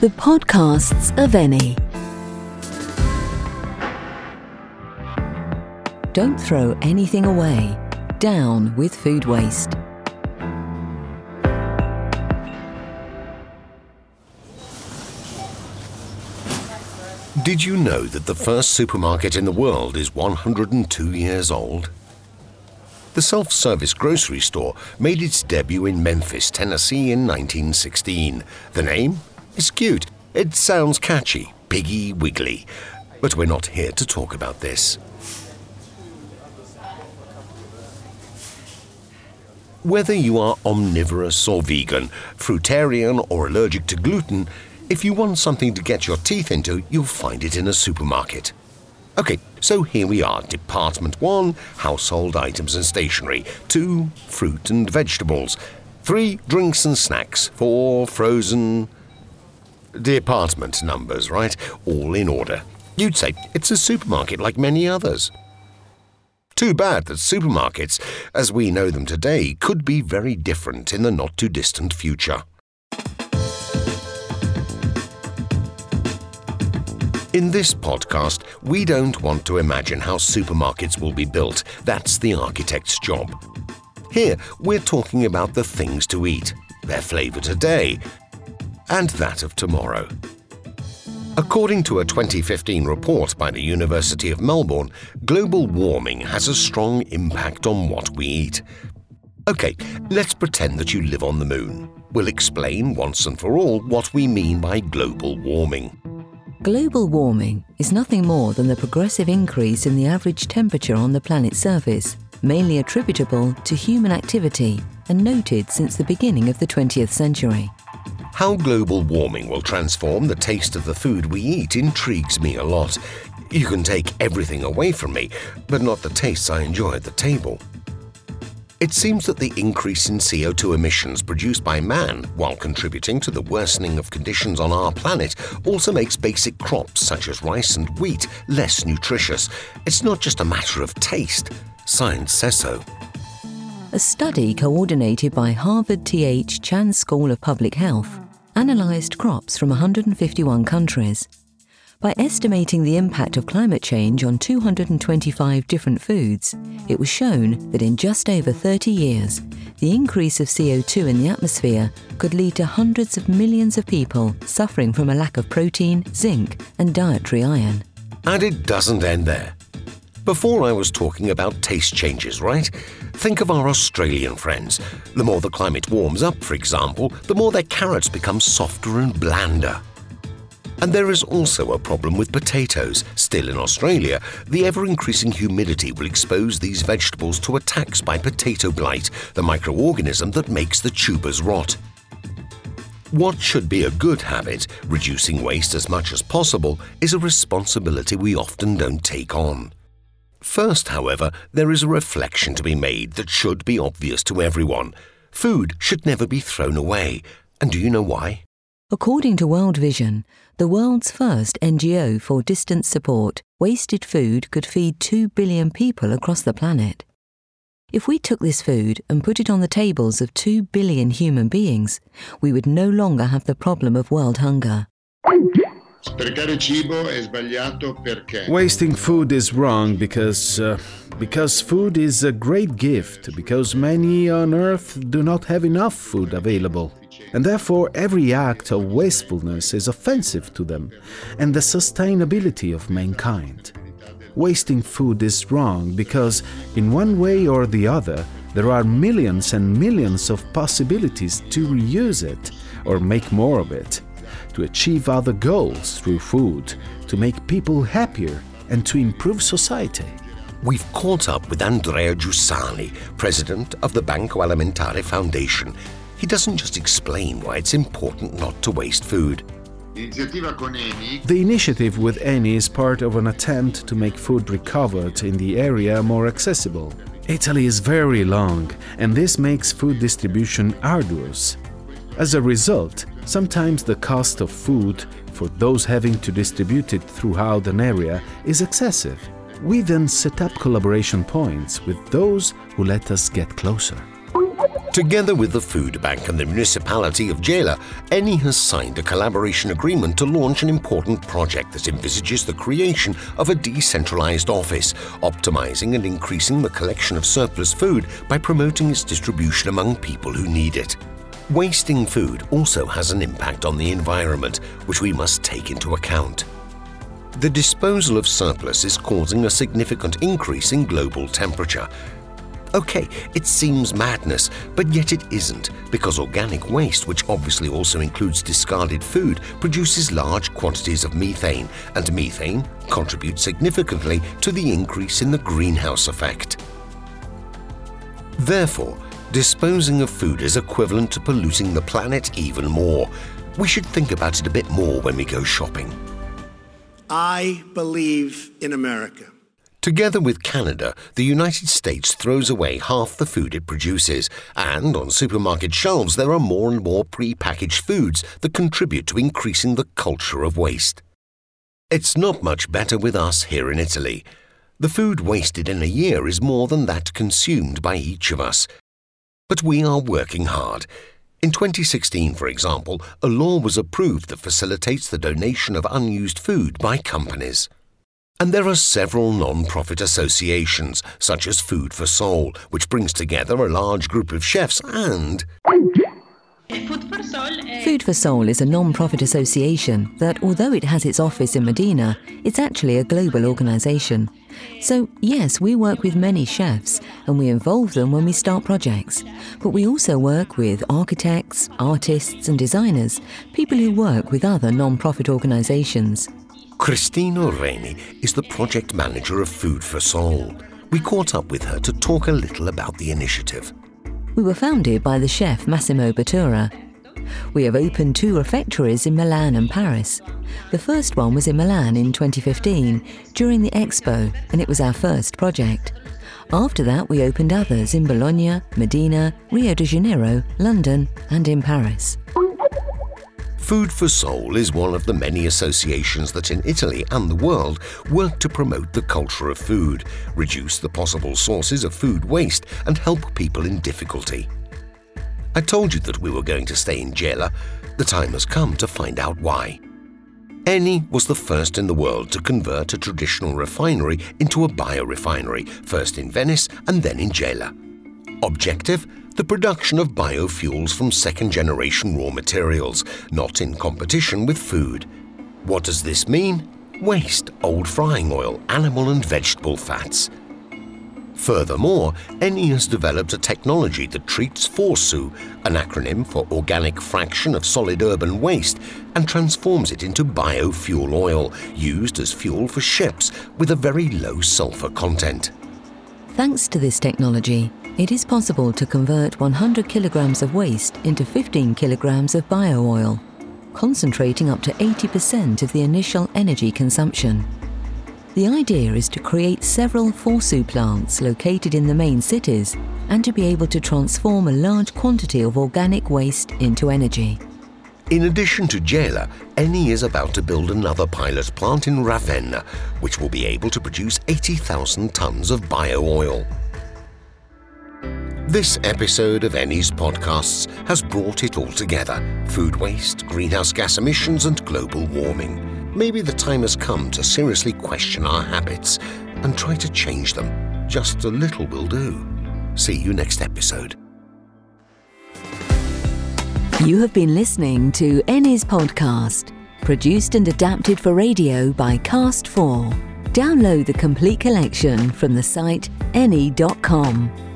The podcasts of ENI. Don't throw anything away. Down with food waste. Did you know that the first supermarket in the world is 102 years old? The self-service grocery store made its debut in Memphis, Tennessee in 1916. The name? It's cute. It sounds catchy. Piggly Wiggly. But we're not here to talk about this. Whether you are omnivorous or vegan, fruitarian or allergic to gluten, if you want something to get your teeth into, you'll find it in a supermarket. OK, so here we are, Department 1, Household Items and Stationery, 2, Fruit and Vegetables, 3, Drinks and Snacks, 4, Frozen... Department numbers, right? All in order. You'd say it's a supermarket like many others. Too bad that supermarkets, as we know them today, could be very different in the not-too-distant future. In this podcast, we don't want to imagine how supermarkets will be built. That's the architect's job. Here, we're talking about the things to eat, their flavour today, and that of tomorrow. According to a 2015 report by the University of Melbourne, global warming has a strong impact on what we eat. OK, let's pretend that you live on the moon. We'll explain once and for all what we mean by global warming. Global warming is nothing more than the progressive increase in the average temperature on the planet's surface, mainly attributable to human activity and noted since the beginning of the 20th century. How global warming will transform the taste of the food we eat intrigues me a lot. You can take everything away from me, but not the tastes I enjoy at the table. It seems that the increase in CO2 emissions produced by man, while contributing to the worsening of conditions on our planet, also makes basic crops such as rice and wheat less nutritious. It's not just a matter of taste. Science says so. A study coordinated by Harvard T.H. Chan School of Public Health analysed crops from 151 countries. By estimating the impact of climate change on 225 different foods, it was shown that in just over 30 years, the increase of CO2 in the atmosphere could lead to hundreds of millions of people suffering from a lack of protein, zinc, and dietary iron. And it doesn't end there. Before I was talking about taste changes, right? Think of our Australian friends. The more the climate warms up, for example, the more their carrots become softer and blander. And there is also a problem with potatoes. Still in Australia, the ever-increasing humidity will expose these vegetables to attacks by potato blight, the microorganism that makes the tubers rot. What should be a good habit, reducing waste as much as possible, is a responsibility we often don't take on. First, however, there is a reflection to be made that should be obvious to everyone. Food should never be thrown away. And do you know why? According to World Vision, the world's first NGO for distance support, wasted food could feed 2 billion people across the planet. If we took this food and put it on the tables of 2 billion human beings, we would no longer have the problem of world hunger. Sprecare cibo è sbagliato perché? Wasting food is wrong because food is a great gift, because many on earth do not have enough food available, and therefore every act of wastefulness is offensive to them and the sustainability of mankind. Wasting food is wrong because, in one way or the other, there are millions and millions of possibilities to reuse it or make more of it, to achieve other goals through food, to make people happier and to improve society. We've caught up with Andrea Giussani, president of the Banco Alimentare Foundation. He doesn't just explain why it's important not to waste food. The initiative with ENI is part of an attempt to make food recovered in the area more accessible. Italy is very long, and this makes food distribution arduous. As a result, sometimes the cost of food for those having to distribute it throughout an area is excessive. We then set up collaboration points with those who let us get closer. Together with the Food Bank and the municipality of Gela, ENI has signed a collaboration agreement to launch an important project that envisages the creation of a decentralized office, optimizing and increasing the collection of surplus food by promoting its distribution among people who need it. Wasting food also has an impact on the environment, which we must take into account. The disposal of surplus is causing a significant increase in global temperature. Okay, it seems madness, but yet it isn't, because organic waste, which obviously also includes discarded food, produces large quantities of methane, and methane contributes significantly to the increase in the greenhouse effect. Therefore, disposing of food is equivalent to polluting the planet even more. We should think about it a bit more when we go shopping. I believe in America. Together with Canada, the United States throws away half the food it produces, and on supermarket shelves there are more and more pre-packaged foods that contribute to increasing the culture of waste. It's not much better with us here in Italy. The food wasted in a year is more than that consumed by each of us. But we are working hard. In 2016, for example, a law was approved that facilitates the donation of unused food by companies. And there are several non-profit associations, such as Food for Soul, which brings together a large group of chefs and... Food for Soul is a non-profit association that, although it has its office in Medina, it's actually a global organisation. So, yes, we work with many chefs and we involve them when we start projects. But we also work with architects, artists and designers, people who work with other non-profit organisations. Cristina Reni is the project manager of Food for Soul. We caught up with her to talk a little about the initiative. We were founded by the chef Massimo Bottura. We have opened 2 refectories in Milan and Paris. The first one was in Milan in 2015 during the Expo, and it was our first project. After that, we opened others in Bologna, Medina, Rio de Janeiro, London, and in Paris. Food for Soul is one of the many associations that in Italy and the world work to promote the culture of food, reduce the possible sources of food waste and help people in difficulty. I told you that we were going to stay in Gela. The time has come to find out why. ENI was the first in the world to convert a traditional refinery into a biorefinery, first in Venice and then in Gela. Objective? The production of biofuels from second-generation raw materials, not in competition with food. What does this mean? Waste, old frying oil, animal and vegetable fats. Furthermore, ENI has developed a technology that treats FORSU, an acronym for Organic Fraction of Solid Urban Waste, and transforms it into biofuel oil, used as fuel for ships with a very low sulfur content. Thanks to this technology, it is possible to convert 100 kilograms of waste into 15 kilograms of bio-oil, concentrating up to 80% of the initial energy consumption. The idea is to create several FORSU plants located in the main cities and to be able to transform a large quantity of organic waste into energy. In addition to Gela, ENI is about to build another pilot plant in Ravenna, which will be able to produce 80,000 tons of bio-oil. This episode of ENI's podcasts has brought it all together: food waste, greenhouse gas emissions and global warming. Maybe the time has come to seriously question our habits and try to change them. Just a little will do. See you next episode. You have been listening to ENI's podcast, produced and adapted for radio by Cast 4. Download the complete collection from the site eni.com.